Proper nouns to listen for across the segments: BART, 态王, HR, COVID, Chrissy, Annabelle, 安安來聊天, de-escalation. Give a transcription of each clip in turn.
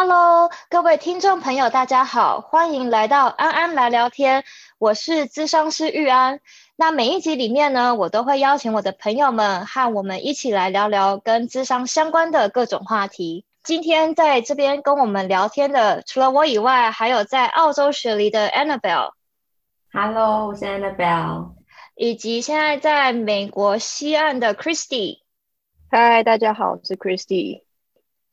Hello， 各位听众朋友，大家好，欢迎来到安安来聊天，我是咨商师玉安。那每一集里面呢，我都会邀请我的朋友们和我们一起来聊聊跟咨商相关的各种话题。今天在这边跟我们聊天的，除了我以外，还有在澳洲学习的 Annabelle。Hello， 我是 Annabelle。以及现在在美国西岸的 Chrissy。嗨，大家好，我是 Chrissy。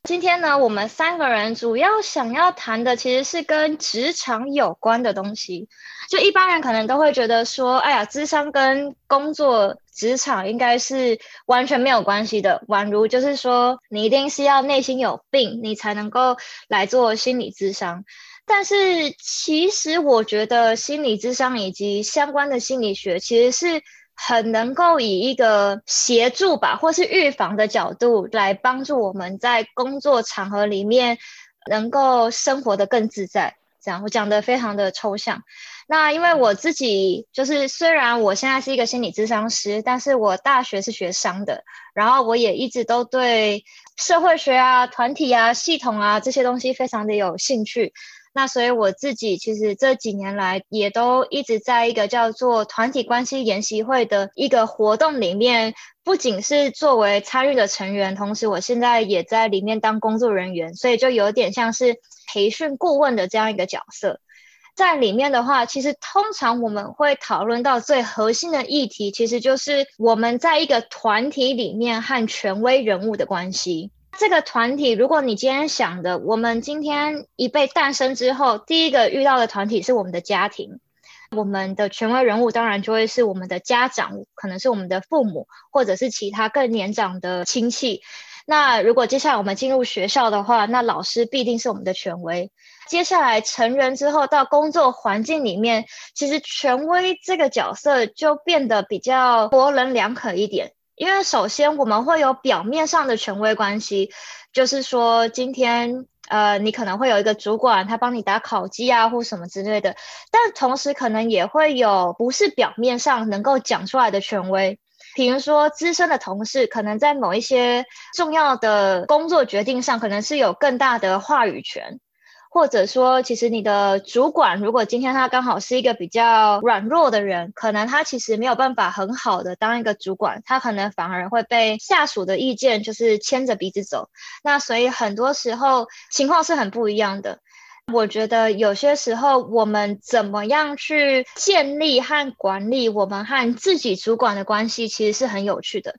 今天呢，我们三个人主要想要谈的其实是跟职场有关的东西。就一般人可能都会觉得说，哎呀，咨商跟工作职场应该是完全没有关系的，宛如就是说你一定是要内心有病你才能够来做心理咨商。但是其实我觉得心理咨商以及相关的心理学其实是很能够以一个协助吧，或是预防的角度来帮助我们在工作场合里面能够生活得更自在。这样我讲得非常的抽象。那因为我自己就是虽然我现在是一个心理咨商师，但是我大学是学商的，然后我也一直都对社会学啊、团体啊、系统啊这些东西非常的有兴趣。那所以我自己其实这几年来也都一直在一个叫做团体关系研习会的一个活动里面，不仅是作为参与的成员，同时我现在也在里面当工作人员，所以就有点像是培训顾问的这样一个角色。在里面的话，其实通常我们会讨论到最核心的议题，其实就是我们在一个团体里面和权威人物的关系。这个团体，如果你今天想的，我们今天一被诞生之后，第一个遇到的团体是我们的家庭，我们的权威人物当然就会是我们的家长，可能是我们的父母，或者是其他更年长的亲戚。那如果接下来我们进入学校的话，那老师必定是我们的权威。接下来成人之后到工作环境里面，其实权威这个角色就变得比较模棱两可一点。因为首先我们会有表面上的权威关系，就是说今天你可能会有一个主管，他帮你打考绩啊或什么之类的，但同时可能也会有不是表面上能够讲出来的权威。比如说资深的同事可能在某一些重要的工作决定上可能是有更大的话语权，或者说其实你的主管如果今天他刚好是一个比较软弱的人，可能他其实没有办法很好的当一个主管，他可能反而会被下属的意见就是牵着鼻子走。那所以很多时候情况是很不一样的。我觉得有些时候我们怎么样去建立和管理我们和自己主管的关系其实是很有趣的，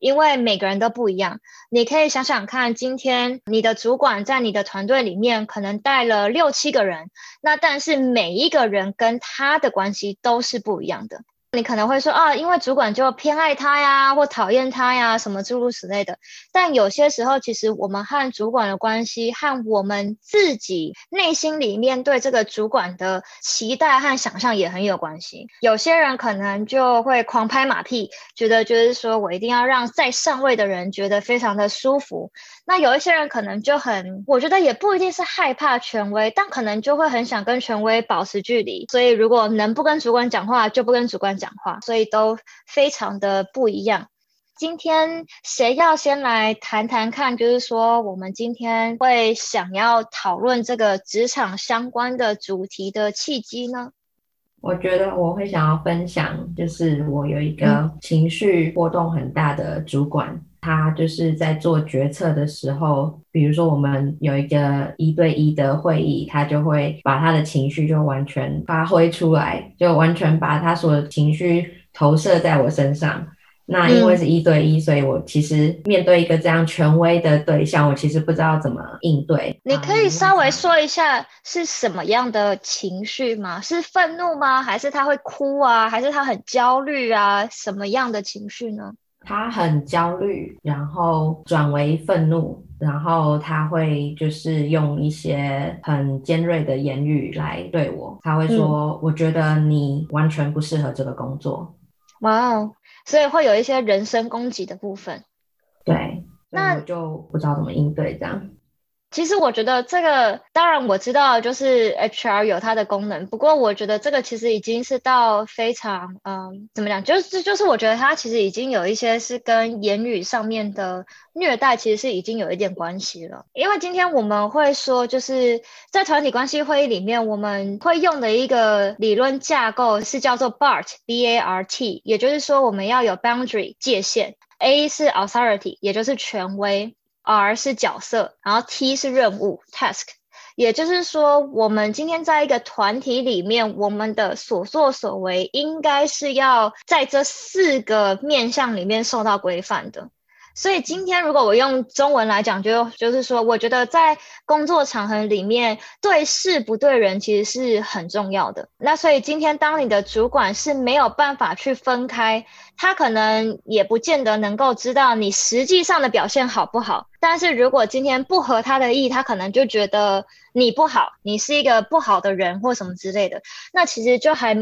因为每个人都不一样。你可以想想看，今天你的主管在你的团队里面可能带了6-7个人，那但是每一个人跟他的关系都是不一样的。你可能会说啊，因为主管就偏爱他呀，或讨厌他呀，什么诸如此类的。但有些时候其实我们和主管的关系和我们自己内心里面对这个主管的期待和想象也很有关系。有些人可能就会狂拍马屁，觉得就是说我一定要让在上位的人觉得非常的舒服。那有一些人可能就很，我觉得也不一定是害怕权威，但可能就会很想跟权威保持距离，所以如果能不跟主管讲话就不跟主管讲话，所以都非常的不一样。今天谁要先来谈谈看，就是说我们今天会想要讨论这个职场相关的主题的契机呢？我觉得我会想要分享，就是我有一个情绪波动很大的主管，他就是在做决策的时候，比如说我们有一个1对1的会议，他就会把他的情绪就完全发挥出来，就完全把他所有情绪投射在我身上。那因为是1对1，所以我其实面对一个这样权威的对象，我其实不知道怎么应对。你可以稍微说一下是什么样的情绪吗？是愤怒吗？还是他会哭啊？还是他很焦虑啊？什么样的情绪呢？他很焦虑，然后转为愤怒，然后他会就是用一些很尖锐的言语来对我。他会说，我觉得你完全不适合这个工作。哇哦，所以会有一些人身攻击的部分。对，那我就不知道怎么应对这样。其实我觉得这个，当然我知道就是 HR 有它的功能，不过我觉得这个其实已经是到非常怎么讲，就是我觉得它其实已经有一些是跟言语上面的虐待其实是已经有一点关系了。因为今天我们会说就是在团体关系会议里面我们会用的一个理论架构是叫做 BART BART， 也就是说我们要有 boundary 界限， A 是 authority 也就是权威，R 是角色，然后 T 是任务 task， 也就是说我们今天在一个团体里面我们的所作所为应该是要在这四个面向里面受到规范的。所以今天如果我用中文来讲就是说我觉得在工作场合里面对事不对人其实是很重要的。那所以今天当你的主管是没有办法去分开，他可能也不见得能够知道你实际上的表现好不好，但是如果今天不合他的意，他可能就觉得你不好，你是一个不好的人或什么之类的，那其实就还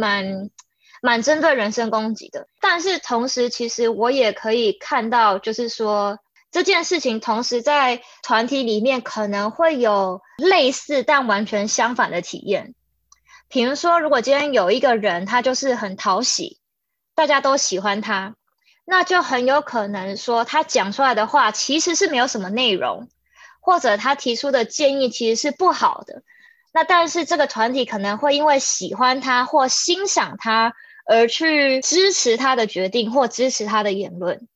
蛮针对人身攻击的。但是同时其实我也可以看到就是说这件事情同时在团体里面可能会有类似但完全相反的体验。比如说如果今天有一个人他就是很讨喜，大家都喜欢他，那就很有可能说他讲出来的话其实是没有什么内容，或者他提出的建议其实是不好的，那但是这个团体可能会因为喜欢他或欣赏他而去支持他的决定或支持他的言论。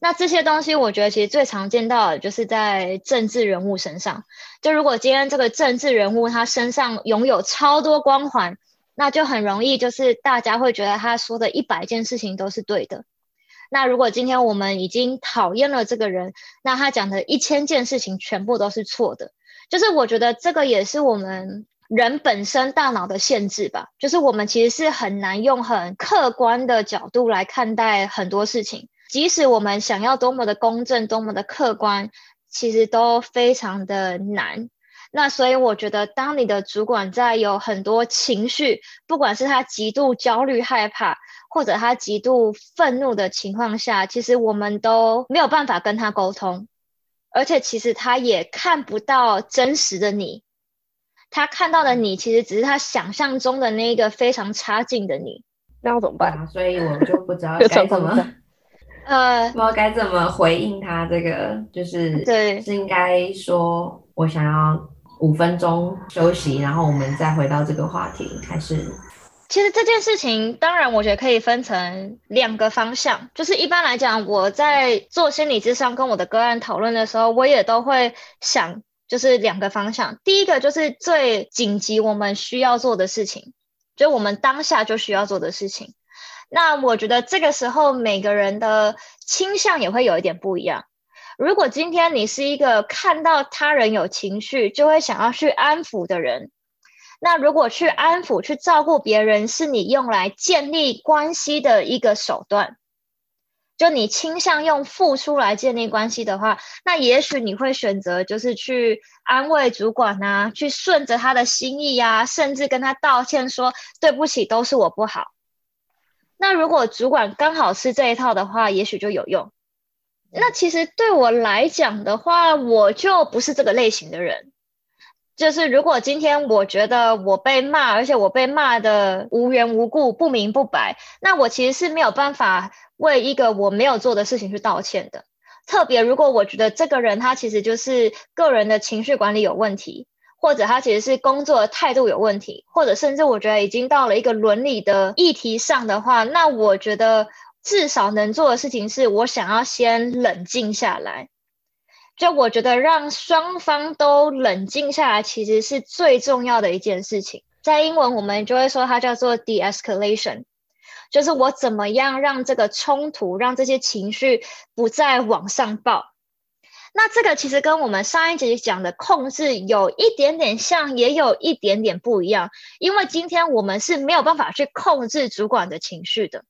那这些东西我觉得其实最常见到的就是在政治人物身上，就如果今天这个政治人物他身上拥有超多光环，那就很容易就是大家会觉得他说的100件事情都是对的。那如果今天我们已经讨厌了这个人，那他讲的1000件事情全部都是错的。就是我觉得这个也是我们人本身大脑的限制吧，就是我们其实是很难用很客观的角度来看待很多事情，即使我们想要多么的公正多么的客观，其实都非常的难。那所以我觉得当你的主管在有很多情绪，不管是他极度焦虑害怕或者他极度愤怒的情况下，其实我们都没有办法跟他沟通，而且其实他也看不到真实的你，他看到的你其实只是他想象中的那个非常差劲的你。那要怎么办？所以我就不知道该怎么不知道该怎么回应他。这个就是对，是应该说我想要5分钟休息然后我们再回到这个话题，还是其实这件事情当然我觉得可以分成2个方向。就是一般来讲我在做心理咨商跟我的个案讨论的时候，我也都会想就是2个方向。第一个就是最紧急我们需要做的事情，就我们当下就需要做的事情。那我觉得这个时候每个人的倾向也会有一点不一样。如果今天你是一个看到他人有情绪就会想要去安抚的人，那如果去安抚去照顾别人是你用来建立关系的一个手段，就你倾向用付出来建立关系的话，那也许你会选择就是去安慰主管啊，去顺着他的心意啊，甚至跟他道歉说对不起都是我不好。那如果主管刚好是这一套的话，也许就有用。那其实对我来讲的话，我就不是这个类型的人。就是如果今天我觉得我被骂，而且我被骂的无缘无故不明不白，那我其实是没有办法为一个我没有做的事情去道歉的。特别如果我觉得这个人他其实就是个人的情绪管理有问题，或者他其实是工作的态度有问题，或者甚至我觉得已经到了一个伦理的议题上的话，那我觉得至少能做的事情是我想要先冷静下来。就我觉得让双方都冷静下来其实是最重要的一件事情。在英文我们就会说它叫做 de-escalation， 就是我怎么样让这个冲突让这些情绪不再往上爆。那这个其实跟我们上一集讲的控制有一点点像，也有一点点不一样，因为今天我们是没有办法去控制主管的情绪的。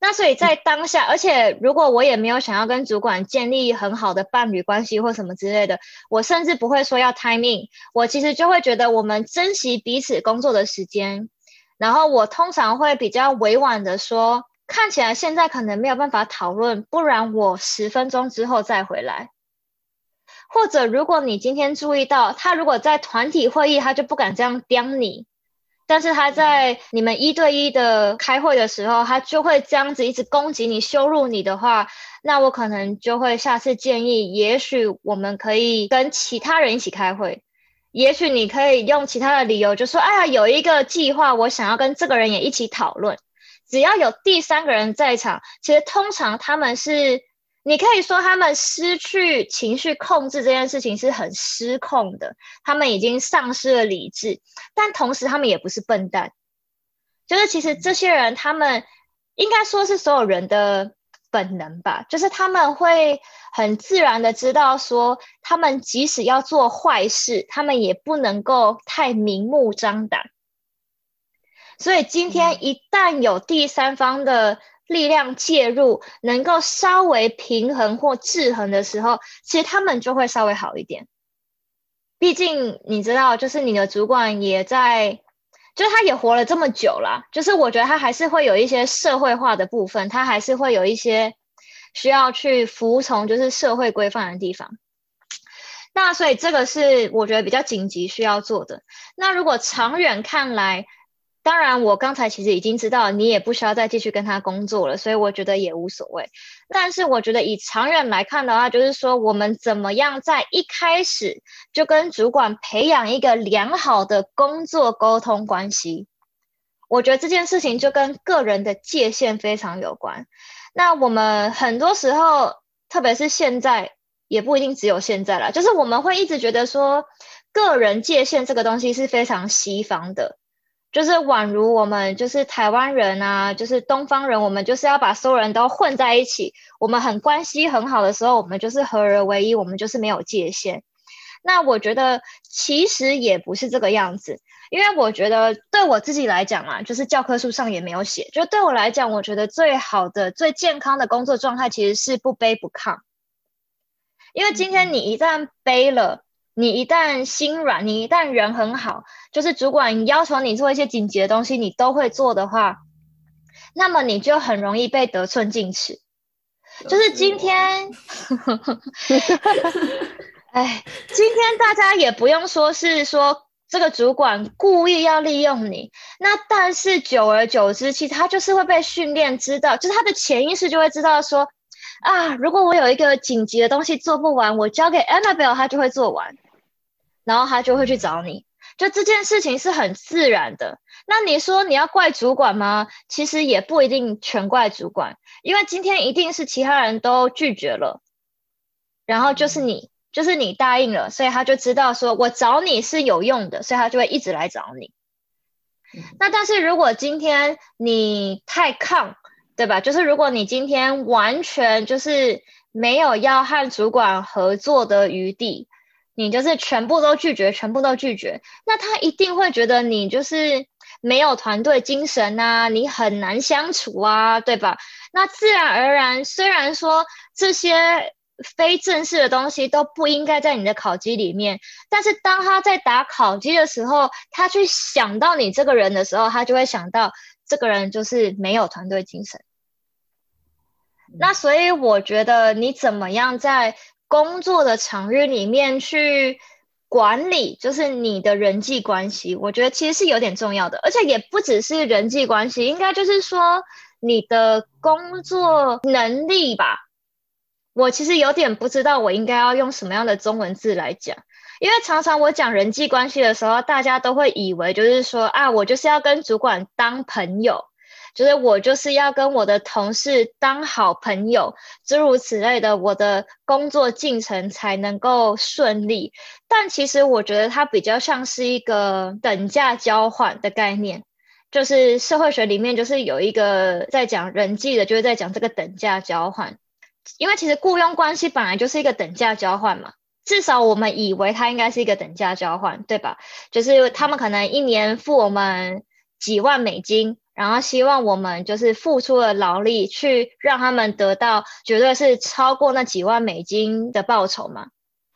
那所以在当下，而且如果我也没有想要跟主管建立很好的伴侣关系或什么之类的，我甚至不会说要 time in， 我其实就会觉得我们珍惜彼此工作的时间，然后我通常会比较委婉的说看起来现在可能没有办法讨论，不然我10分钟之后再回来，或者如果你今天注意到他如果在团体会议他就不敢这样刁你，但是他在你们一对一的开会的时候他就会这样子一直攻击你羞辱你的话，那我可能就会下次建议也许我们可以跟其他人一起开会，也许你可以用其他的理由就说哎呀，有一个计划我想要跟这个人也一起讨论。只要有第三个人在场，其实通常他们是你可以说他们失去情绪控制这件事情是很失控的，他们已经丧失了理智，但同时他们也不是笨蛋，就是其实这些人他们应该说是所有人的本能吧，就是他们会很自然的知道说他们即使要做坏事他们也不能够太明目张胆，所以今天一旦有第三方的力量介入能够稍微平衡或制衡的时候，其实他们就会稍微好一点。毕竟你知道就是你的主管也在就是他也活了这么久啦，就是我觉得他还是会有一些社会化的部分，他还是会有一些需要去服从就是社会规范的地方，那所以这个是我觉得比较紧急需要做的。那如果长远看来，当然我刚才其实已经知道你也不需要再继续跟他工作了，所以我觉得也无所谓，但是我觉得以长远来看的话，就是说我们怎么样在一开始就跟主管培养一个良好的工作沟通关系，我觉得这件事情就跟个人的界限非常有关。那我们很多时候特别是现在也不一定只有现在啦，就是我们会一直觉得说个人界限这个东西是非常西方的，就是宛如我们就是台湾人啊就是东方人，我们就是要把所有人都混在一起，我们很关系很好的时候我们就是合而为一，我们就是没有界限。那我觉得其实也不是这个样子，因为我觉得对我自己来讲啊，就是教科书上也没有写，就对我来讲我觉得最好的最健康的工作状态其实是不卑不亢，因为今天你一旦卑了，你一旦心软，你一旦人很好，就是主管要求你做一些紧急的东西你都会做的话，那么你就很容易被得寸进尺。就是今天哎，今天大家也不用说是说这个主管故意要利用你，那但是久而久之其实他就是会被训练知道，就是他的潜意识就会知道说啊，如果我有一个紧急的东西做不完，我交给 Annabelle 他就会做完，然后他就会去找你，就这件事情是很自然的。那你说你要怪主管吗？其实也不一定全怪主管，因为今天一定是其他人都拒绝了，然后就是你答应了，所以他就知道说我找你是有用的，所以他就会一直来找你。那但是如果今天你太抗，对吧，就是如果你今天完全就是没有要和主管合作的余地，你就是全部都拒绝，那他一定会觉得你就是没有团队精神啊，你很难相处啊，对吧。那自然而然虽然说这些非正式的东西都不应该在你的考绩里面，但是当他在打考绩的时候他去想到你这个人的时候，他就会想到这个人就是没有团队精神。那所以我觉得你怎么样在工作的场域里面去管理就是你的人际关系，我觉得其实是有点重要的。而且也不只是人际关系，应该就是说你的工作能力吧，我其实有点不知道我应该要用什么样的中文字来讲，因为常常我讲人际关系的时候大家都会以为就是说啊，我就是要跟主管当朋友，就是我就是要跟我的同事当好朋友，诸如此类的，我的工作进程才能够顺利。但其实我觉得它比较像是一个等价交换的概念，就是社会学里面就是有一个在讲人际的就是在讲这个等价交换，因为其实雇佣关系本来就是一个等价交换嘛，至少我们以为它应该是一个等价交换，对吧，就是他们可能一年付我们几万美金，然后希望我们就是付出了劳力去让他们得到绝对是超过那几万美金的报酬嘛，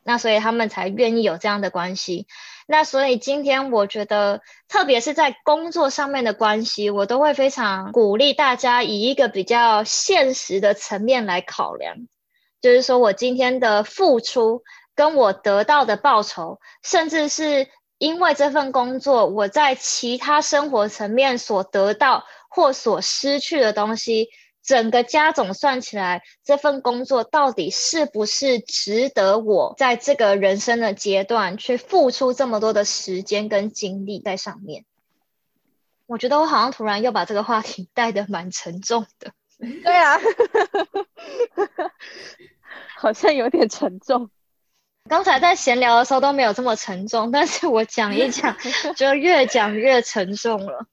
那所以他们才愿意有这样的关系。那所以今天我觉得特别是在工作上面的关系，我都会非常鼓励大家以一个比较现实的层面来考量，就是说我今天的付出跟我得到的报酬，甚至是因为这份工作我在其他生活层面所得到或所失去的东西，整个加总算起来，这份工作到底是不是值得我在这个人生的阶段去付出这么多的时间跟精力在上面。我觉得我好像突然又把这个话题带得蛮沉重的。对啊好像有点沉重，刚才在闲聊的时候都没有这么沉重，但是我讲一讲就越讲越沉重了。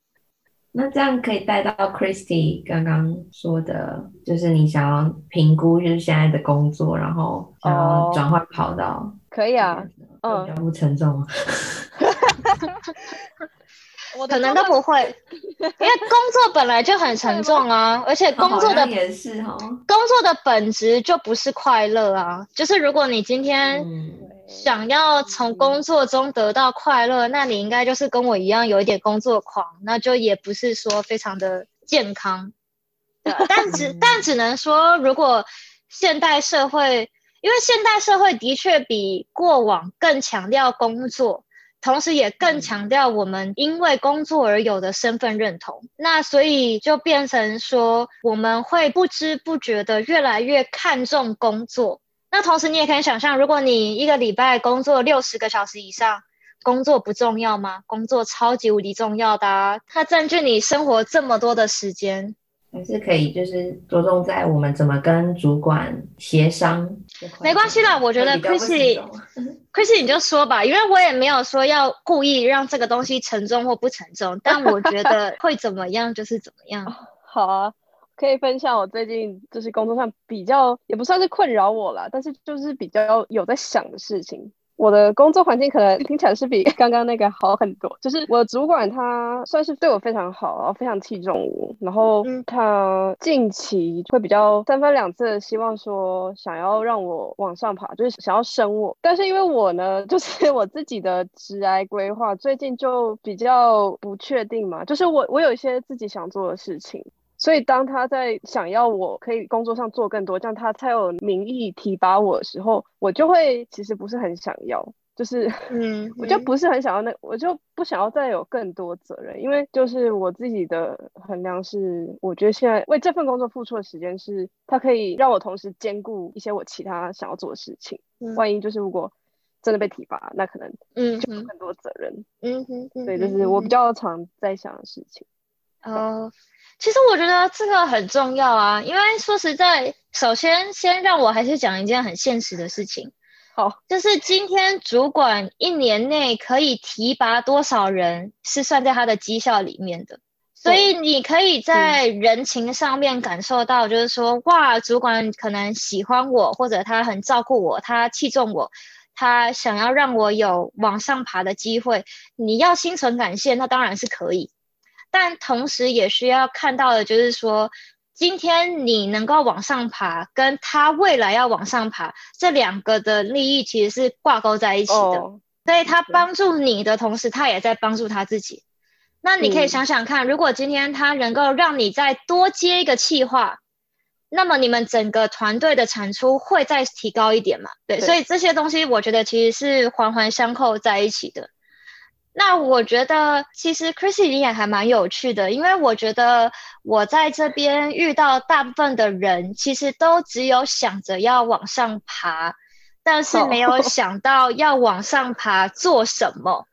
那这样可以带到 Chrissy 刚刚说的，就是你想要评估就是现在的工作，然后想要转换跑道。可以啊，比较不沉重吗？我可能都不会，因为工作本来就很沉重啊，而且工作的本质就不是快乐啊。就是如果你今天想要从工作中得到快乐，那你应该就是跟我一样有一点工作狂，那就也不是说非常的健康。但只能说，如果现代社会，因为现代社会的确比过往更强调工作，同时也更强调我们因为工作而有的身份认同，那所以就变成说我们会不知不觉的越来越看重工作。那同时你也可以想象，如果你一个礼拜工作60个小时以上，工作不重要吗？工作超级无敌重要的啊，它占据你生活这么多的时间。还是可以就是着重在我们怎么跟主管协商，没关系啦。我觉得 Chrissy 你就说吧，因为我也没有说要故意让这个东西沉重或不沉重，但我觉得会怎么样就是怎么样。好啊，可以分享我最近就是工作上比较也不算是困扰我啦，但是就是比较有在想的事情。我的工作环境可能听起来是比刚刚那个好很多，就是我的主管他算是对我非常好，然后非常器重我，然后他近期会比较三番两次希望说想要让我往上爬，就是想要升我。但是因为我呢，就是我自己的职涯规划最近就比较不确定嘛，就是我有一些自己想做的事情，所以当他在想要我可以工作上做更多，这样他才有名义提拔我的时候，我就会其实不是很想要，就是我就不是很想要我就不想要再有更多责任，因为就是我自己的衡量是，我觉得现在为这份工作付出的时间是它可以让我同时兼顾一些我其他想要做的事情，万一就是如果真的被提拔，那可能就有更多责任。所以就是我比较常在想的事情。其实我觉得这个很重要啊，因为说实在，首先先让我还是讲一件很现实的事情。好，就是今天主管一年内可以提拔多少人是算在他的绩效里面的，所以你可以在人情上面感受到，就是说哇，主管可能喜欢我，或者他很照顾我，他器重我，他想要让我有往上爬的机会。你要心存感谢，那当然是可以，但同时也需要看到的就是说，今天你能够往上爬跟他未来要往上爬，这两个的利益其实是挂钩在一起的。所以他帮助你的同时，他也在帮助他自己。那你可以想想看，如果今天他能够让你再多接一个企划，那么你们整个团队的产出会再提高一点嘛？对，所以这些东西我觉得其实是环环相扣在一起的。那我觉得其实 Chrissy 你也还蛮有趣的，因为我觉得我在这边遇到大部分的人其实都只有想着要往上爬，但是没有想到要往上爬做什么。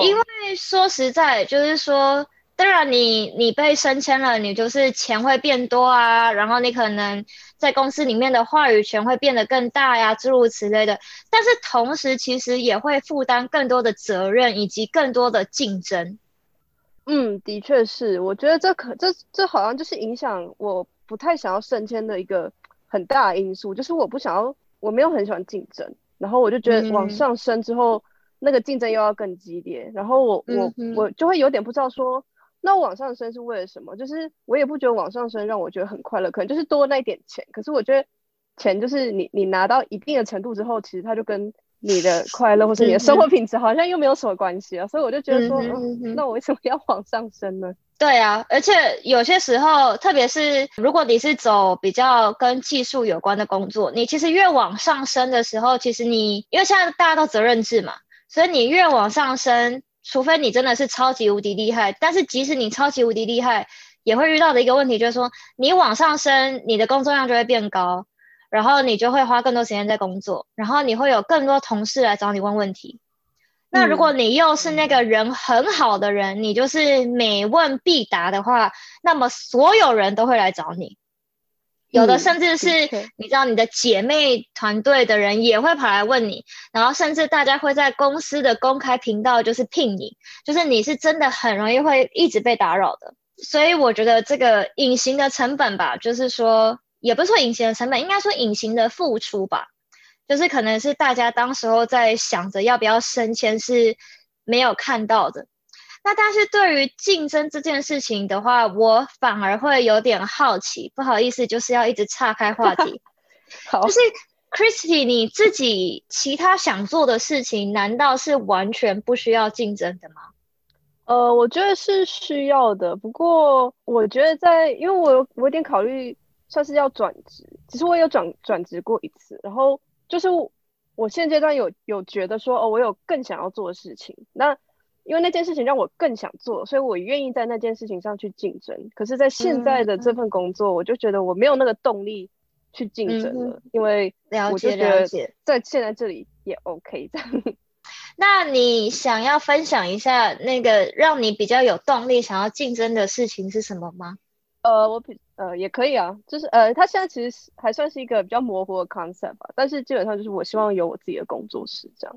因为说实在，就是说当然你被升迁了，你就是钱会变多啊，然后你可能在公司里面的话语权会变得更大呀，诸如此类的。但是同时其实也会负担更多的责任以及更多的竞争。的确是，我觉得这好像就是影响我不太想要升迁的一个很大的因素，就是我没有很喜欢竞争，然后我就觉得往上升之后那个竞争又要更激烈，然后我就会有点不知道说那我往上升是为了什么？就是我也不觉得往上升让我觉得很快乐，可能就是多那一点钱。可是我觉得钱就是你拿到一定的程度之后，其实它就跟你的快乐或是你的生活品质好像又没有什么关系啊。所以我就觉得说，那我为什么要往上升呢？对啊，而且有些时候，特别是如果你是走比较跟技术有关的工作，你其实越往上升的时候，其实你因为现在大家都责任制嘛，所以你越往上升，除非你真的是超级无敌厉害，但是即使你超级无敌厉害，也会遇到的一个问题就是说，你往上升，你的工作量就会变高，然后你就会花更多时间在工作，然后你会有更多同事来找你问问题。那如果你又是那个人很好的人，你就是每问必答的话，那么所有人都会来找你。有的甚至是你知道你的姐妹团队的人也会跑来问你，然后甚至大家会在公司的公开频道就是聘你，就是你是真的很容易会一直被打扰的。所以我觉得这个隐形的成本吧，就是说也不是说隐形的成本，应该说隐形的付出吧。就是可能是大家当时候在想着要不要升迁是没有看到的。那但是对于竞争这件事情的话，我反而会有点好奇，不好意思就是要一直岔开话题好，就是 Chrissy 你自己其他想做的事情难道是完全不需要竞争的吗？我觉得是需要的，不过我觉得因为我有点考虑算是要转职，其实我有转职过一次，然后就是我现阶段有觉得说，我有更想要做的事情，那因为那件事情让我更想做，所以我愿意在那件事情上去竞争。可是在现在的这份工作，我就觉得我没有那个动力去竞争了，因为我就觉得在现在这里也 OK 这样。那你想要分享一下那个让你比较有动力想要竞争的事情是什么吗？也可以啊，就是它现在其实还算是一个比较模糊的 concept 吧，但是基本上就是我希望有我自己的工作室这样，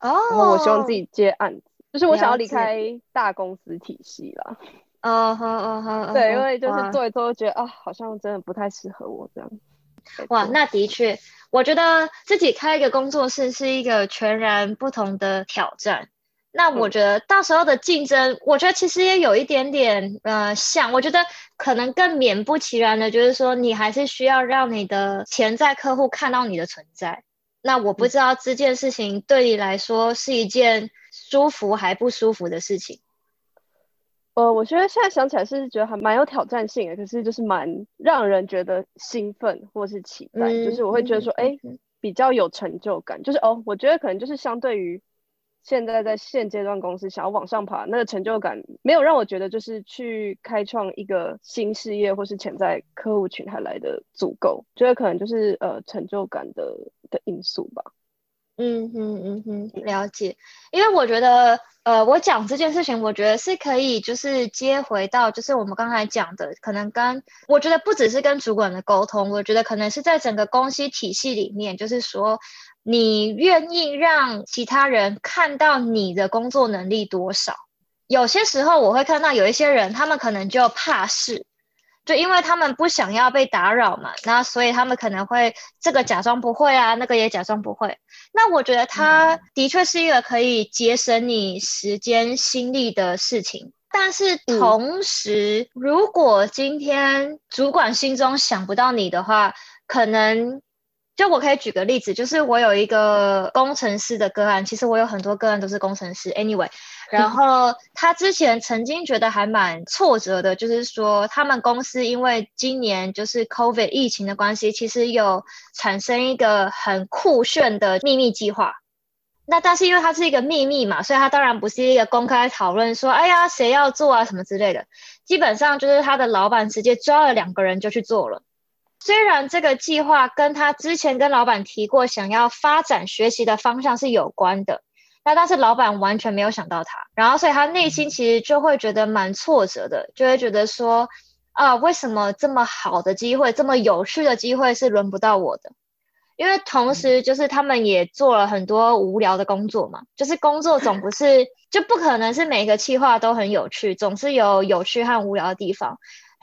然后我希望自己接案子，就是我想要离开大公司体系啦。对，因为就是做一做觉得好像真的不太适合我这样。哇，那的确，我觉得自己开一个工作室是一个全然不同的挑战。那我觉得到时候的竞争，我觉得其实也有一点点像，我觉得可能更免不其然的就是说，你还是需要让你的潜在客户看到你的存在。那我不知道这件事情对你来说是一件舒服还不舒服的事情。我觉得现在想起来是觉得还蛮有挑战性的，可是就是蛮让人觉得兴奋或是期待，就是我会觉得说比较有成就感，就是我觉得可能就是相对于现在在现阶段公司想要往上爬，那个成就感没有让我觉得就是去开创一个新事业或是潜在客户群还来的足够，觉得可能就是成就感的因素吧。了解。因为我觉得我讲这件事情，我觉得是可以就是接回到就是我们刚才讲的，可能我觉得不只是跟主管的沟通，我觉得可能是在整个公司体系里面，就是说你愿意让其他人看到你的工作能力多少。有些时候我会看到有一些人，他们可能就怕事，就因为他们不想要被打扰嘛，那所以他们可能会这个假装不会啊，那个也假装不会。那我觉得它的确是一个可以节省你时间心力的事情，但是同时如果今天主管心中想不到你的话，可能就我可以举个例子，就是我有一个工程师的个案，其实我有很多个案都是工程师 anyway， 然后他之前曾经觉得还蛮挫折的，就是说他们公司因为今年就是 COVID 疫情的关系，其实有产生一个很酷炫的秘密计划。那但是因为它是一个秘密嘛，所以它当然不是一个公开讨论说哎呀谁要做啊什么之类的，基本上就是他的老板直接抓了2个人就去做了。虽然这个计划跟他之前跟老板提过想要发展学习的方向是有关的，那但是老板完全没有想到他，然后所以他内心其实就会觉得蛮挫折的，就会觉得说为什么这么好的机会，这么有趣的机会是轮不到我的。因为同时就是他们也做了很多无聊的工作嘛，就是工作总不是就不可能是每个企划都很有趣，总是有有趣和无聊的地方。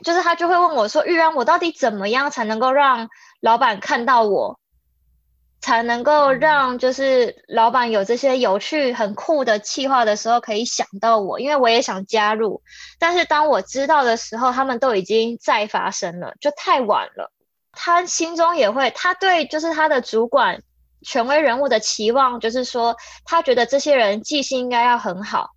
就是他就会问我说，玉安，我到底怎么样才能够让老板看到我，才能够让就是老板有这些有趣很酷的企划的时候可以想到我，因为我也想加入，但是当我知道的时候他们都已经在发生了，就太晚了。他心中也会，他对就是他的主管权威人物的期望就是说，他觉得这些人记性应该要很好，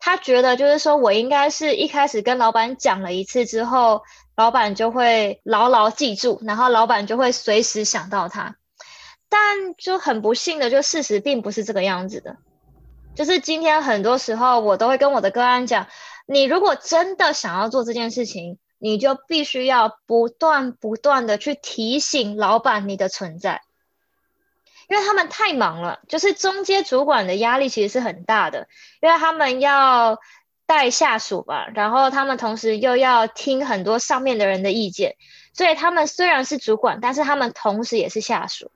他觉得就是说我应该是一开始跟老板讲了一次之后，老板就会牢牢记住，然后老板就会随时想到他。但就很不幸的，就事实并不是这个样子的。就是今天很多时候我都会跟我的个案讲，你如果真的想要做这件事情，你就必须要不断的去提醒老板你的存在。因为他们太忙了，就是中阶主管的压力其实是很大的，因为他们要带下属吧，然后他们同时又要听很多上面的人的意见，所以他们虽然是主管，但是他们同时也是下属，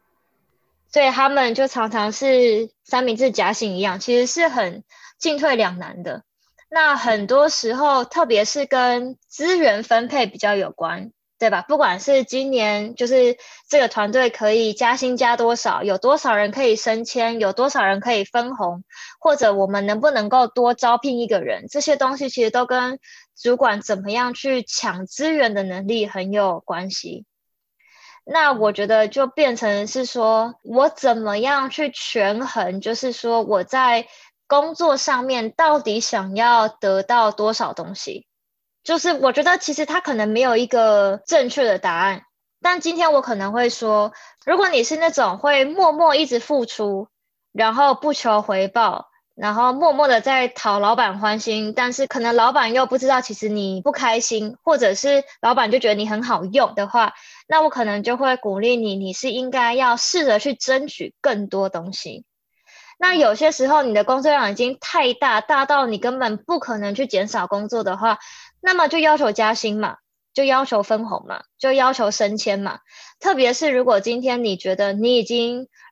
所以他们就常常是三明治夹心一样，其实是很进退两难的。那很多时候特别是跟资源分配比较有关，对吧？不管是今年就是这个团队可以加薪加多少，有多少人可以升迁，有多少人可以分红，或者我们能不能够多招聘一个人，这些东西其实都跟主管怎么样去抢资源的能力很有关系。那我觉得就变成是说，我怎么样去权衡，就是说我在工作上面到底想要得到多少东西。就是我觉得其实他可能没有一个正确的答案，但今天我可能会说，如果你是那种会默默一直付出，然后不求回报，然后默默的在讨老板欢心，但是可能老板又不知道其实你不开心，或者是老板就觉得你很好用的话，那我可能就会鼓励你，你是应该要试着去争取更多东西。那有些时候你的工作量已经太大，大到你根本不可能去减少工作的话，那么就要求加薪嘛，就要求分红嘛，就要求升迁嘛。特别是如果今天你觉得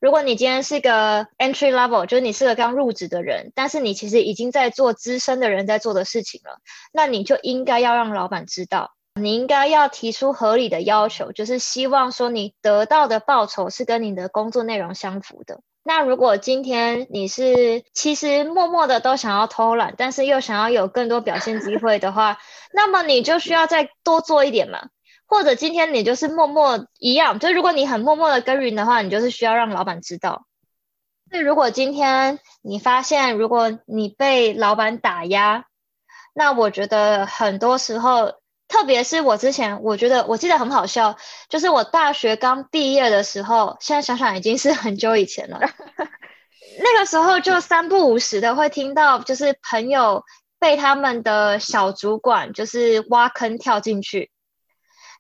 如果你今天是个 entry level， 就是你是个刚入职的人，但是你其实已经在做资深的人在做的事情了，那你就应该要让老板知道，你应该要提出合理的要求，就是希望说你得到的报酬是跟你的工作内容相符的。那如果今天你是其实默默的都想要偷懒，但是又想要有更多表现机会的话，那么你就需要再多做一点嘛。或者今天你就是默默一样，就如果你很默默的耕耘的话，你就是需要让老板知道。所以如果今天你发现如果你被老板打压，那我觉得很多时候，特别是我之前，我记得很好笑，就是我大学刚毕业的时候，现在想想已经是很久以前了。那个时候就三不五时的会听到，就是朋友被他们的小主管就是挖坑跳进去。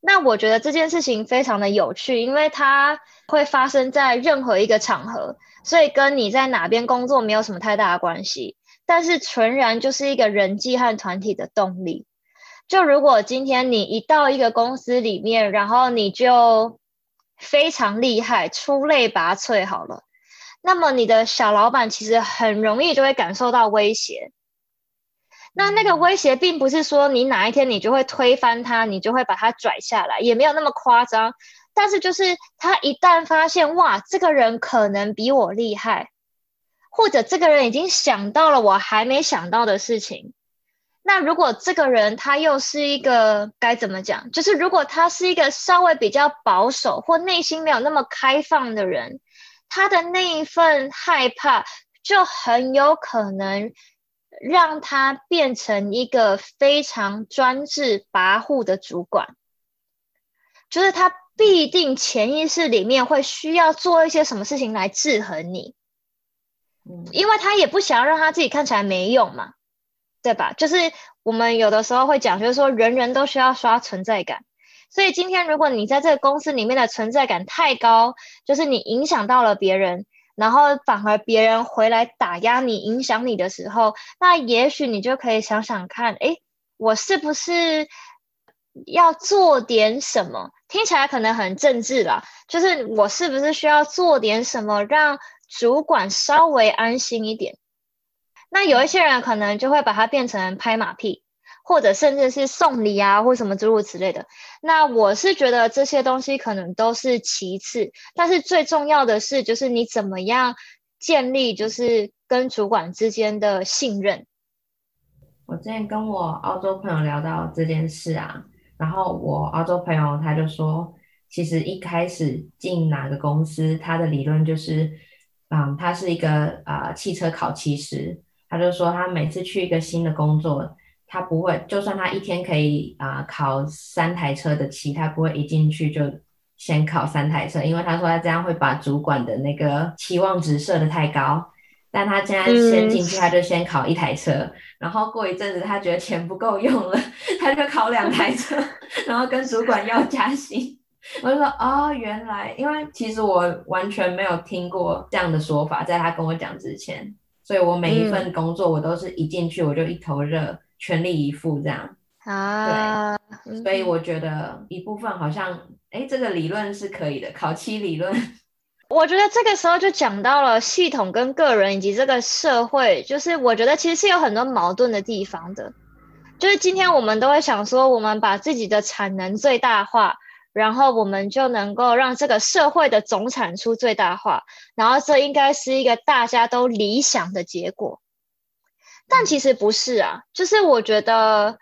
那我觉得这件事情非常的有趣，因为它会发生在任何一个场合，所以跟你在哪边工作没有什么太大的关系，但是纯然就是一个人际和团体的动力。就如果今天你一到一个公司里面，然后你就非常厉害，出类拔萃好了，那么你的小老板其实很容易就会感受到威胁。那个威胁并不是说你哪一天你就会推翻他，你就会把他拽下来，也没有那么夸张，但是就是他一旦发现，哇，这个人可能比我厉害，或者这个人已经想到了我还没想到的事情。那如果这个人他又是一个，该怎么讲，就是如果他是一个稍微比较保守或内心没有那么开放的人，他的那一份害怕就很有可能让他变成一个非常专制跋扈的主管。就是他必定潜意识里面会需要做一些什么事情来制衡你，因为他也不想让他自己看起来没用嘛，对吧？就是我们有的时候会讲，就是说人人都需要刷存在感，所以今天如果你在这个公司里面的存在感太高，就是你影响到了别人，然后反而别人回来打压你影响你的时候，那也许你就可以想想看，我是不是要做点什么。听起来可能很政治啦，就是我是不是需要做点什么让主管稍微安心一点。那有一些人可能就会把它变成拍马屁，或者甚至是送礼啊，或什么诸如此类的。那我是觉得这些东西可能都是其次，但是最重要的是，就是你怎么样建立就是跟主管之间的信任。我之前跟我澳洲朋友聊到这件事啊，然后我澳洲朋友他就说，其实一开始进哪个公司，他的理论就是，他是一个汽车烤漆师。他就说他每次去一个新的工作，他不会，就算他一天可以考3台车的期，他不会一进去就先考3台车，因为他说他这样会把主管的那个期望值设得太高。但他现在先进去，他就先考1台车、然后过一阵子他觉得钱不够用了，他就考2台车然后跟主管要加薪。我就说哦，原来，因为其实我完全没有听过这样的说法，在他跟我讲之前，所以我每一份工作我都是一进去我就一头热，全力以赴这样啊。对，所以我觉得一部分好像这个理论是可以的，考期理论。我觉得这个时候就讲到了系统跟个人以及这个社会，就是我觉得其实是有很多矛盾的地方的。就是今天我们都会想说我们把自己的产能最大化，然后我们就能够让这个社会的总产出最大化，然后这应该是一个大家都理想的结果。但其实不是啊，就是我觉得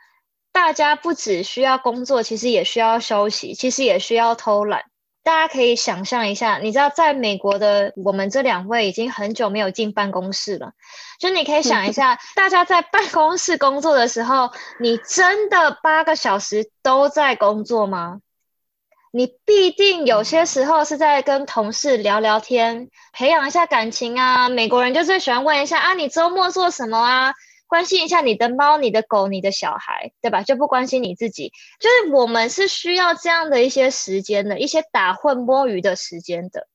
大家不只需要工作，其实也需要休息，其实也需要偷懒。大家可以想象一下，你知道在美国的我们这2位已经很久没有进办公室了，就你可以想一下大家在办公室工作的时候，你真的8个小时都在工作吗？你必定有些时候是在跟同事聊聊天，培养一下感情啊。美国人就最喜欢问一下啊，你周末做什么啊，关心一下你的猫、你的狗、你的小孩，对吧？就不关心你自己。就是我们是需要这样的一些时间的，一些打混摸鱼的时间的。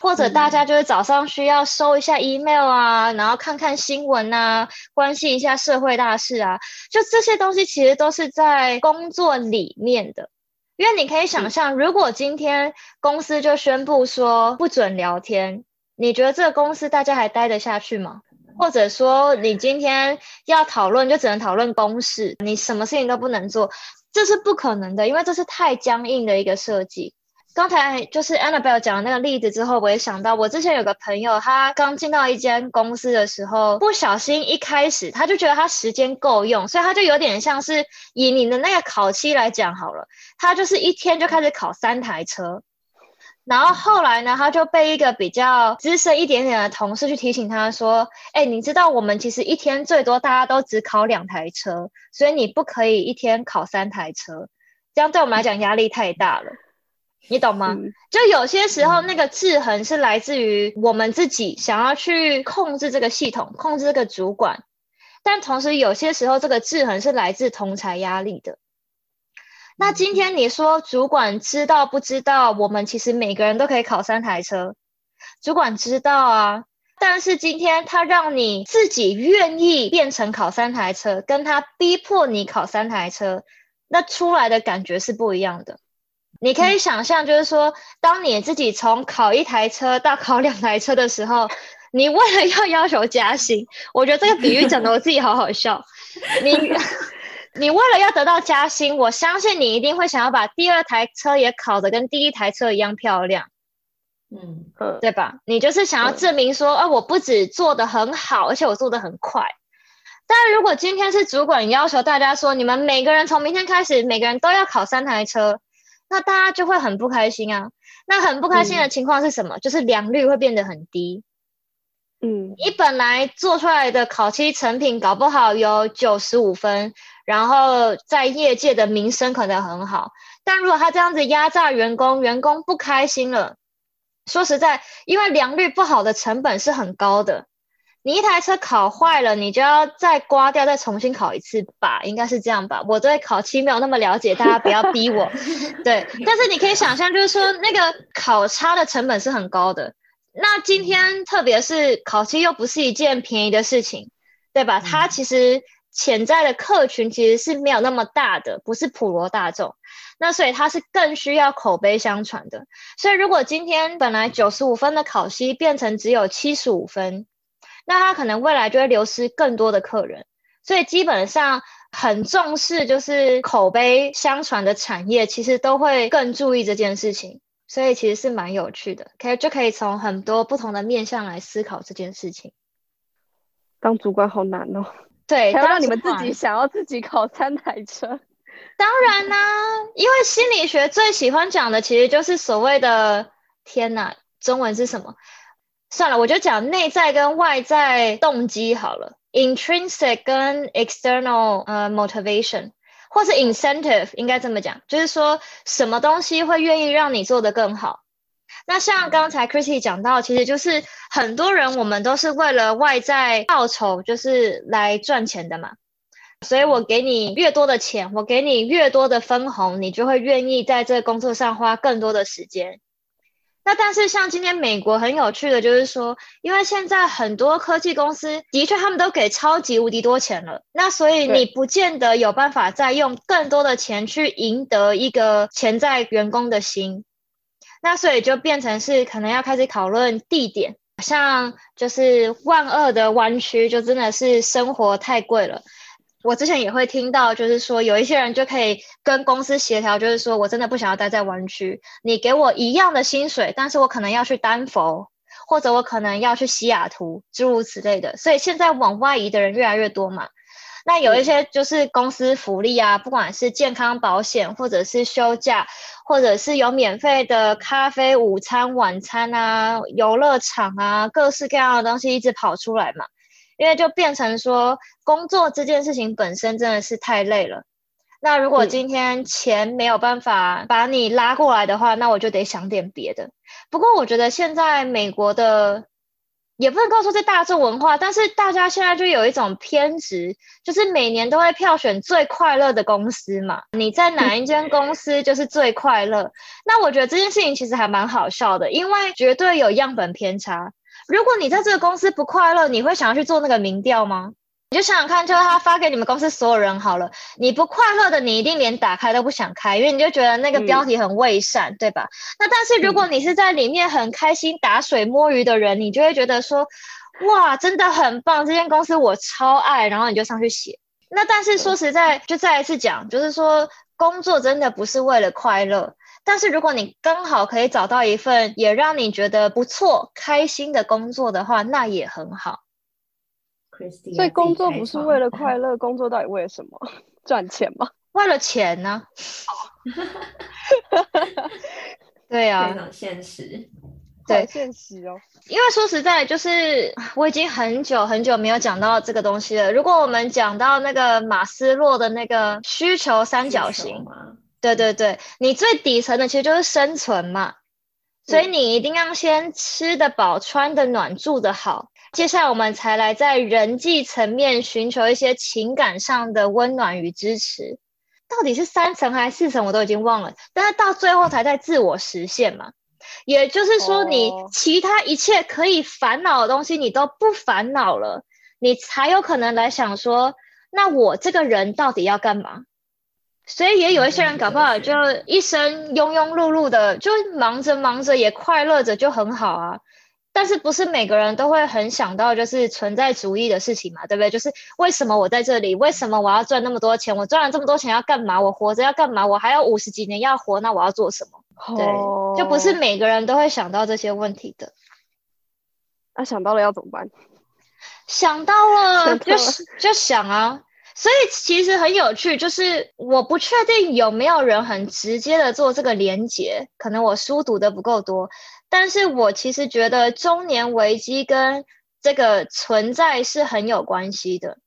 或者大家就是早上需要收一下 email 啊，然后看看新闻啊，关心一下社会大事啊。就这些东西其实都是在工作里面的。因为你可以想象，如果今天公司就宣布说不准聊天，你觉得这个公司大家还待得下去吗？或者说你今天要讨论就只能讨论公事，你什么事情都不能做，这是不可能的，因为这是太僵硬的一个设计。刚才就是 Annabelle 讲的那个例子之后，我也想到我之前有个朋友，他刚进到一间公司的时候，不小心一开始他就觉得他时间够用，所以他就有点像是以你的那个考期来讲好了，他就是一天就开始考3台车。然后后来呢，他就被一个比较资深一点点的同事去提醒他说，你知道我们其实一天最多大家都只考2台车，所以你不可以一天考3台车，这样对我们来讲压力太大了，你懂吗？就有些时候那个制衡是来自于我们自己想要去控制这个系统，控制这个主管，但同时有些时候这个制衡是来自同侪压力的。那今天你说主管知道不知道我们其实每个人都可以考3台车？主管知道啊，但是今天他让你自己愿意变成考3台车，跟他逼迫你考3台车，那出来的感觉是不一样的。你可以想象就是说，当你自己从考1台车到考2台车的时候，你为了要求加薪，我觉得这个比喻整的我自己好好笑你为了要得到加薪，我相信你一定会想要把2台车也考得跟1台车一样漂亮，对吧？你就是想要证明说，我不止做得很好，而且我做得很快。但如果今天是主管要求大家说，你们每个人从明天开始，每个人都要考3台车，那大家就会很不开心啊。那很不开心的情况是什么？就是良率会变得很低。你本来做出来的考期成品搞不好有95分，然后在业界的名声可能很好，但如果他这样子压榨员工，员工不开心了。说实在，因为良率不好的成本是很高的，你1台车考坏了，你就要再刮掉，再重新考一次吧，应该是这样吧。我对考期没有那么了解，大家不要逼我对，但是你可以想象就是说那个考差的成本是很高的。那今天特别是考期又不是一件便宜的事情，对吧？它其实潜在的客群其实是没有那么大的，不是普罗大众，那所以它是更需要口碑相传的。所以如果今天本来95分的考期变成只有75分，那它可能未来就会流失更多的客人。所以基本上很重视就是口碑相传的产业，其实都会更注意这件事情。所以其实是蛮有趣的，就可以从很多不同的面向来思考这件事情。当主管好难哦。对，还要让你们自己想要自己考3台车。当然啦，因为心理学最喜欢讲的其实就是所谓的，天哪，中文是什么？算了，我就讲内在跟外在动机好了 ，intrinsic 跟 external motivation。或是 incentive 应该这么讲，就是说什么东西会愿意让你做得更好。那像刚才 Chrissy 讲到，其实就是很多人我们都是为了外在报酬就是来赚钱的嘛，所以我给你越多的钱，我给你越多的分红，你就会愿意在这个工作上花更多的时间。那但是像今天美国很有趣的就是说，因为现在很多科技公司的确他们都给超级无敌多钱了，那所以你不见得有办法再用更多的钱去赢得一个潜在员工的心，那所以就变成是可能要开始讨论地点，像就是万恶的湾区就真的是生活太贵了。我之前也会听到就是说有一些人就可以跟公司协调，就是说我真的不想要待在湾区，你给我一样的薪水，但是我可能要去丹佛，或者我可能要去西雅图，诸如此类的。所以现在往外移的人越来越多嘛，那有一些就是公司福利啊，不管是健康保险或者是休假，或者是有免费的咖啡午餐晚餐啊，游乐场啊，各式各样的东西一直跑出来嘛，因为就变成说工作这件事情本身真的是太累了，那如果今天钱没有办法把你拉过来的话，那我就得想点别的。不过我觉得现在美国的也不能够说是大众文化，但是大家现在就有一种偏执，就是每年都会票选最快乐的公司嘛，你在哪一间公司就是最快乐那我觉得这件事情其实还蛮好笑的，因为绝对有样本偏差。如果你在这个公司不快乐，你会想要去做那个民调吗？你就想想看，就是他发给你们公司所有人好了，你不快乐的你一定连打开都不想开，因为你就觉得那个标题很伪善、对吧？那但是如果你是在里面很开心打水摸鱼的人，你就会觉得说哇真的很棒，这间公司我超爱，然后你就上去写。那但是说实在就再一次讲，就是说工作真的不是为了快乐，但是如果你刚好可以找到一份也让你觉得不错开心的工作的话，那也很好。所以工作不是为了快乐，工作到底为了什么？赚钱吗？为了钱呢、对啊，非常现实。对，现实哦。因为说实在就是我已经很久很久没有讲到这个东西了。如果我们讲到那个马斯洛的那个需求三角形，对对对，你最底层的其实就是生存嘛，所以你一定要先吃得饱穿得暖住得好，接下来我们才来在人际层面寻求一些情感上的温暖与支持。到底是3层还是4层我都已经忘了，但是到最后才在自我实现嘛，也就是说你其他一切可以烦恼的东西你都不烦恼了，你才有可能来想说那我这个人到底要干嘛。所以也有一些人搞不好就一生庸庸碌碌的，就忙着忙着也快乐着就很好啊，但是不是每个人都会很想到就是存在主义的事情嘛，对不对？就是为什么我在这里，为什么我要赚那么多钱，我赚了这么多钱要干嘛，我活着要干嘛，我还有50几年要活，那我要做什么？对，就不是每个人都会想到这些问题的。那想到了要怎么办？想到了就想啊。所以其实很有趣，就是我不确定有没有人很直接的做这个连结，可能我书读的不够多，但是我其实觉得中年危机跟这个存在是很有关系的。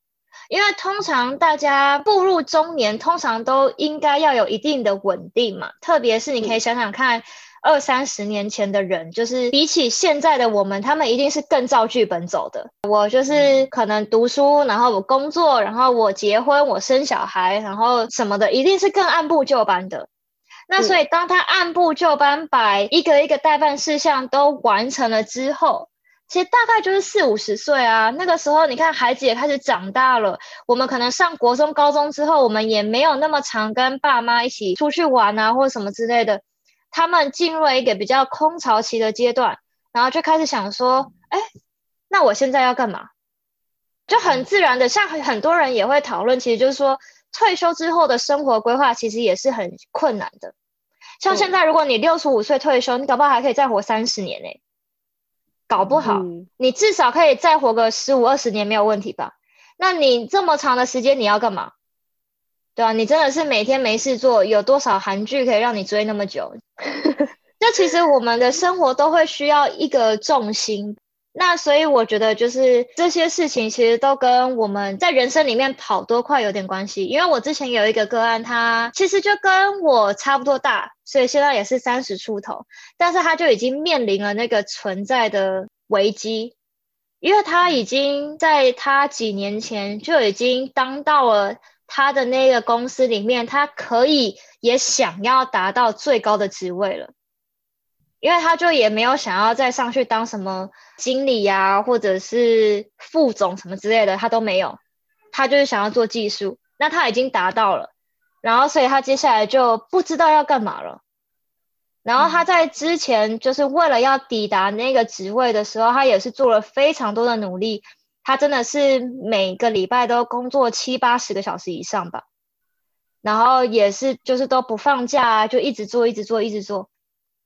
因为通常大家步入中年通常都应该要有一定的稳定嘛，特别是你可以想想看20-30年前的人，就是比起现在的我们，他们一定是更照剧本走的。我就是可能读书，然后我工作，然后我结婚，我生小孩，然后什么的，一定是更按部就班的。那所以当他按部就班把一个一个代办事项都完成了之后，其实大概就是40-50岁啊，那个时候你看孩子也开始长大了，我们可能上国中高中之后，我们也没有那么常跟爸妈一起出去玩啊或什么之类的，他们进入了一个比较空巢期的阶段，然后就开始想说那我现在要干嘛，就很自然的，像很多人也会讨论，其实就是说退休之后的生活规划其实也是很困难的。像现在如果你65岁退休，你搞不好还可以再活30年欸，搞不好你至少可以再活个15-20年没有问题吧。那你这么长的时间你要干嘛？对啊，你真的是每天没事做，有多少韩剧可以让你追那么久？就其实我们的生活都会需要一个重心，那所以我觉得就是这些事情其实都跟我们在人生里面跑多快有点关系，因为我之前有一个个案，他其实就跟我差不多大，所以现在也是30出头，但是他就已经面临了那个存在的危机，因为他已经在他几年前就已经当到了他的那个公司里面，他可以也想要达到最高的职位了，因为他就也没有想要再上去当什么经理啊，或者是副总什么之类的，他都没有，他就是想要做技术，那他已经达到了，然后所以他接下来就不知道要干嘛了。然后他在之前就是为了要抵达那个职位的时候，他也是做了非常多的努力，他真的是每个礼拜都工作70-80个小时以上吧，然后也是就是都不放假啊，就一直做，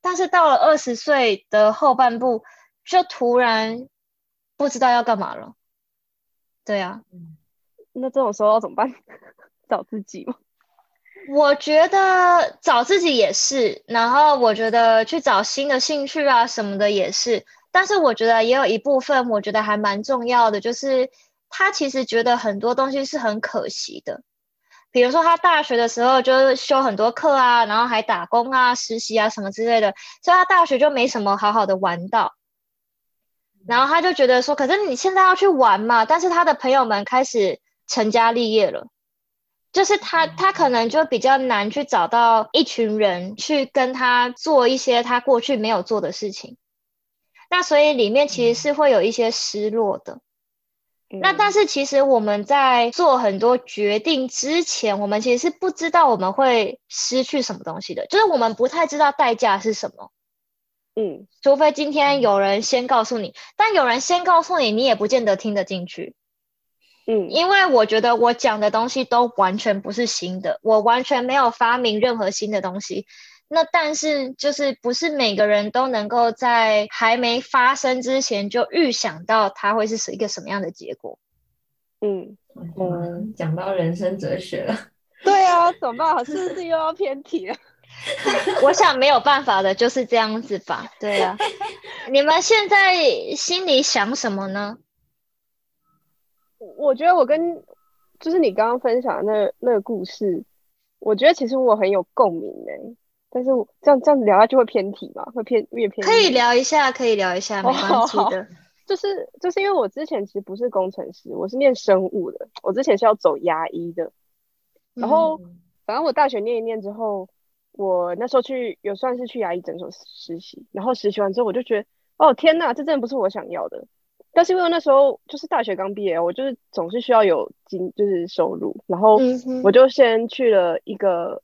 但是到了20岁的后半部就突然不知道要干嘛了。对啊，那这种时候要怎么办？找自己吗？我觉得找自己也是，然后我觉得去找新的兴趣啊什么的也是，但是我觉得也有一部分我觉得还蛮重要的，就是他其实觉得很多东西是很可惜的，比如说他大学的时候就是修很多课啊，然后还打工啊实习啊什么之类的，所以他大学就没什么好好的玩到，然后他就觉得说可是你现在要去玩嘛，但是他的朋友们开始成家立业了，就是他可能就比较难去找到一群人去跟他做一些他过去没有做的事情，那所以里面其实是会有一些失落的。那但是其实我们在做很多决定之前，我们其实是不知道我们会失去什么东西的，就是我们不太知道代价是什么，除非今天有人先告诉你，但有人先告诉你，你也不见得听得进去，因为我觉得我讲的东西都完全不是新的，我完全没有发明任何新的东西，那但是就是不是每个人都能够在还没发生之前就预想到它会是一个什么样的结果。我们讲到人生哲学了。对啊，怎么办？是不是又要偏题了？我想没有办法的，就是这样子吧。对啊，你们现在心里想什么呢？我觉得我跟就是你刚刚分享的那个故事，我觉得其实我很有共鸣欸，但是这样聊下去会偏题嘛，会越偏题。可以聊一下，没关系的。就是因为我之前其实不是工程师，我是念生物的，我之前是要走牙医的。然后反正我大学念一念之后，我那时候算是去牙医诊所实习，然后实习完之后我就觉得，哦天哪，这真的不是我想要的。但是因为那时候就是大学刚毕业，我就是总是需要有就是收入，然后我就先去了一个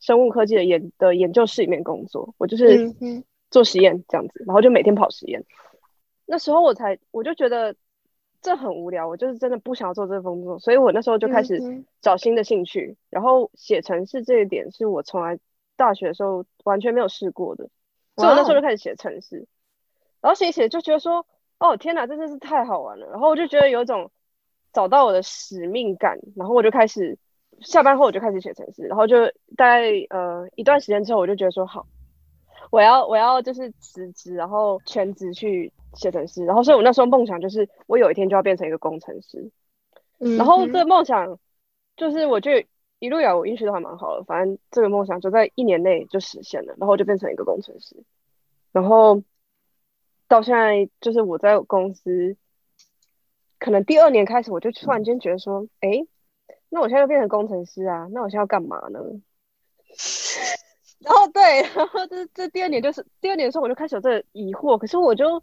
生物科技的研究室里面工作，我就是做实验这样子，然后就每天跑实验。那时候我就觉得这很无聊，我就是真的不想要做这份工作，所以我那时候就开始找新的兴趣，然后写程式这一点是我从来大学的时候完全没有试过的，所以我那时候就开始写程式，然后写就觉得说，哦天哪，这真是太好玩了，然后我就觉得有种找到我的使命感，然后我就开始下班后我就开始写程式，然后就大概一段时间之后我就觉得说，好，我要就是辞职，然后全职去写程式，然后所以我那时候梦想就是我有一天就要变成一个工程师，然后这个梦想就是我就一路以来我运气都还蛮好的，反正这个梦想就在1年内就实现了，然后我就变成一个工程师，然后到现在就是我在公司可能第2年开始，我就突然间觉得说，那我现在又变成工程师啊，那我现在要干嘛呢？然后这第2年就是第2年的时候我就开始有这个疑惑，可是我就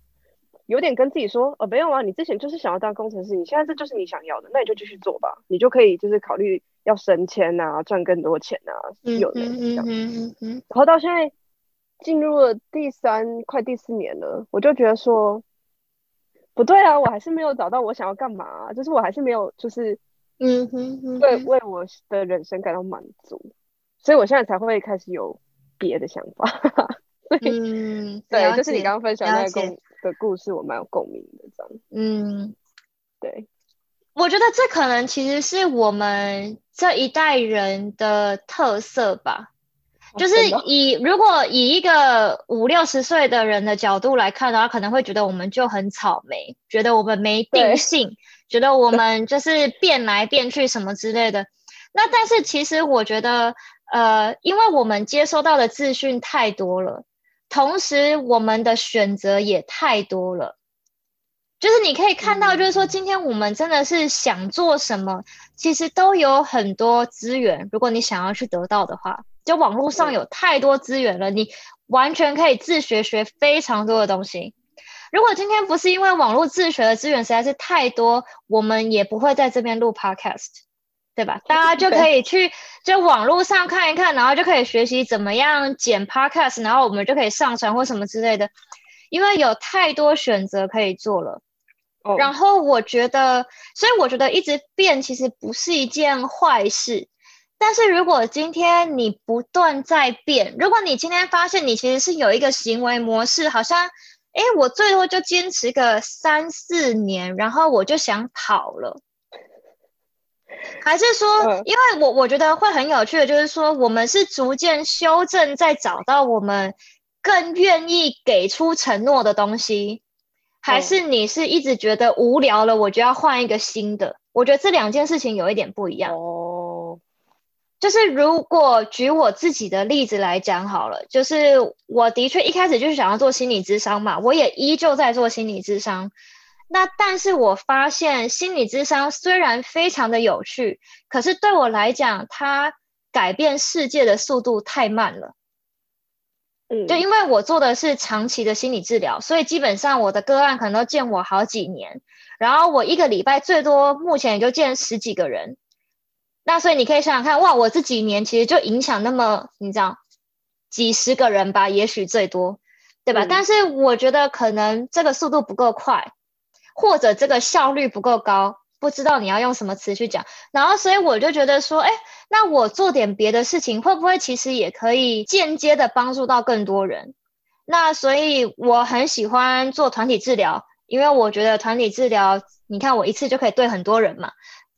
有点跟自己说，没有啊，你之前就是想要当工程师，你现在这就是你想要的，那你就继续做吧，你就可以就是考虑要升迁啊，赚更多钱啊，有的这样。然后到现在进入了快第4年了，我就觉得说，不对啊，我还是没有找到我想要干嘛啊，就是我还是没有就是为我的人生感到满足，所以我现在才会开始有别的想法。所以对，就是你刚刚分享那个的故事，我蛮有共鸣的这样。对，我觉得这可能其实是我们这一代人的特色吧。就是如果以一个50-60岁的人的角度来看的话，可能会觉得我们就很草莓，觉得我们没定性，觉得我们就是变来变去什么之类的。那但是其实我觉得因为我们接收到的资讯太多了，同时我们的选择也太多了。就是你可以看到，就是说今天我们真的是想做什么，其实都有很多资源，如果你想要去得到的话，就网络上有太多资源了，你完全可以自学学非常多的东西。如果今天不是因为网络自学的资源实在是太多，我们也不会在这边录 podcast， 对吧？大家就可以去就网络上看一看，然后就可以学习怎么样剪 podcast， 然后我们就可以上传或什么之类的，因为有太多选择可以做了。然后我觉得，所以我觉得一直变其实不是一件坏事，但是如果今天你不断在变，如果你今天发现你其实是有一个行为模式，好像我最多就坚持个3-4年，然后我就想跑了。还是说，因为我觉得会很有趣的就是说，我们是逐渐修正，再找到我们更愿意给出承诺的东西，还是你是一直觉得无聊了，我就要换一个新的？我觉得这两件事情有一点不一样。就是如果举我自己的例子来讲好了，就是我的确一开始就是想要做心理咨商嘛，我也依旧在做心理咨商。那但是我发现心理咨商虽然非常的有趣，可是对我来讲，它改变世界的速度太慢了。就因为我做的是长期的心理治疗，所以基本上我的个案可能都见我好几年，然后我一个礼拜最多目前也就见10几个人。那所以你可以想想看，哇，我这几年其实就影响那么你知道几10个人吧，也许最多，对吧？但是我觉得可能这个速度不够快，或者这个效率不够高，不知道你要用什么词去讲。然后所以我就觉得说，那我做点别的事情，会不会其实也可以间接的帮助到更多人？那所以我很喜欢做团体治疗，因为我觉得团体治疗，你看我一次就可以对很多人嘛，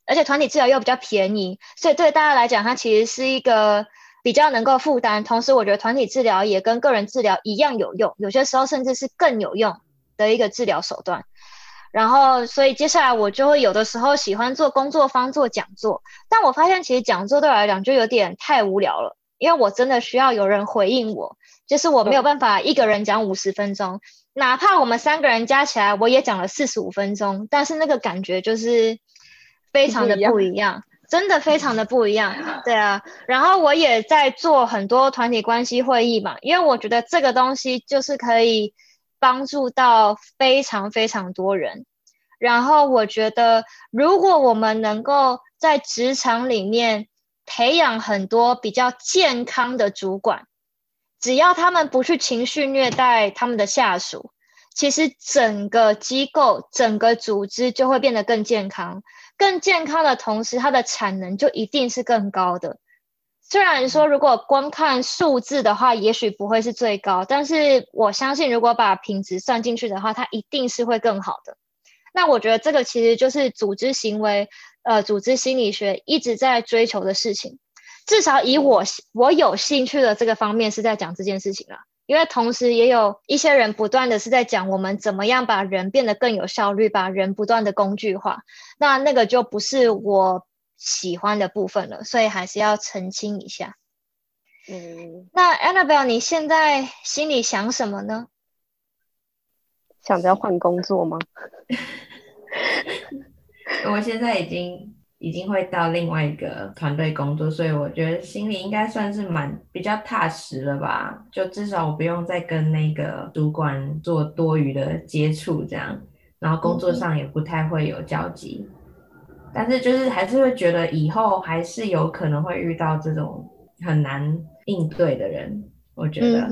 而且团体治疗又比较便宜，所以对大家来讲，它其实是一个比较能够负担。同时我觉得团体治疗也跟个人治疗一样有用，有些时候甚至是更有用的一个治疗手段。然后所以接下来我就会有的时候喜欢做工作坊，做讲座，但我发现其实讲座对我来讲就有点太无聊了，因为我真的需要有人回应我，就是我没有办法一个人讲50分钟，哪怕我们3个人加起来我也讲了45分钟，但是那个感觉就是非常的不一样，真的非常的不一样。对啊，然后我也在做很多团体关系会议嘛，因为我觉得这个东西就是可以帮助到非常非常多人。然后我觉得如果我们能够在职场里面培养很多比较健康的主管，只要他们不去情绪虐待他们的下属，其实整个机构整个组织就会变得更健康，更健康的同时它的产能就一定是更高的。虽然说如果光看数字的话也许不会是最高，但是我相信如果把品质算进去的话，它一定是会更好的。那我觉得这个其实就是组织行为组织心理学一直在追求的事情，至少以我有兴趣的这个方面是在讲这件事情啦。因为同时也有一些人不断的是在讲我们怎么样把人变得更有效率，把人不断的工具化，那个就不是我喜欢的部分了，所以还是要澄清一下。那 Annabelle 你现在心里想什么呢？想着要换工作吗？我现在已经会到另外一个团队工作，所以我觉得心里应该算是比较踏实了吧，就至少我不用再跟那个主管做多余的接触这样，然后工作上也不太会有交集。但是就是还是会觉得以后还是有可能会遇到这种很难应对的人，我觉得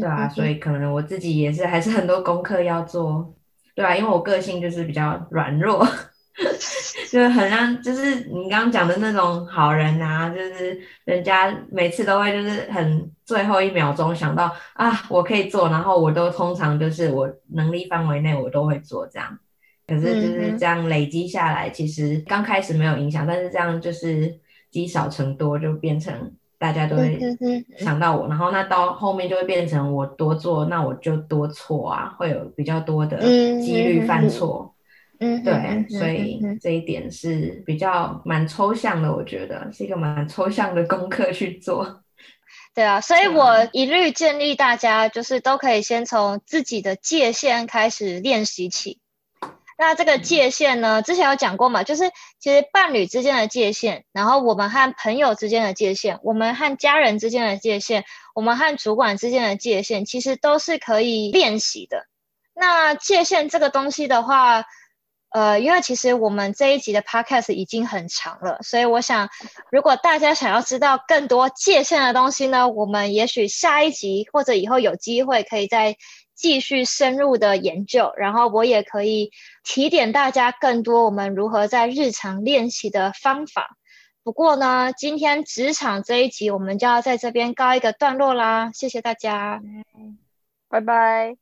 对啊，所以可能我自己也是还是很多功课要做，对啊，因为我个性就是比较软弱就是很让就是你刚刚讲的那种好人啊，就是人家每次都会就是很最后1秒钟想到啊我可以做，然后我都通常就是我能力范围内我都会做这样。可是就是这样累积下来，其实刚开始没有影响，但是这样就是积少成多，就变成大家都会想到我，然后那到后面就会变成我多做那我就多错啊，会有比较多的几率犯错。对，所以这一点是比较蛮抽象的，我觉得是一个蛮抽象的功课去做。对啊，所以我一律建议大家就是都可以先从自己的界限开始练习起。那这个界限呢，之前有讲过嘛，就是其实伴侣之间的界限，然后我们和朋友之间的界限，我们和家人之间的界限，我们和主管之间的界限，其实都是可以练习的。那界限这个东西的话，因为其实我们这一集的 podcast 已经很长了，所以我想如果大家想要知道更多界限的东西呢，我们也许下一集或者以后有机会可以再继续深入的研究，然后我也可以提点大家更多我们如何在日常练习的方法。不过呢，今天职场这一集我们就要在这边告一个段落啦，谢谢大家，拜拜。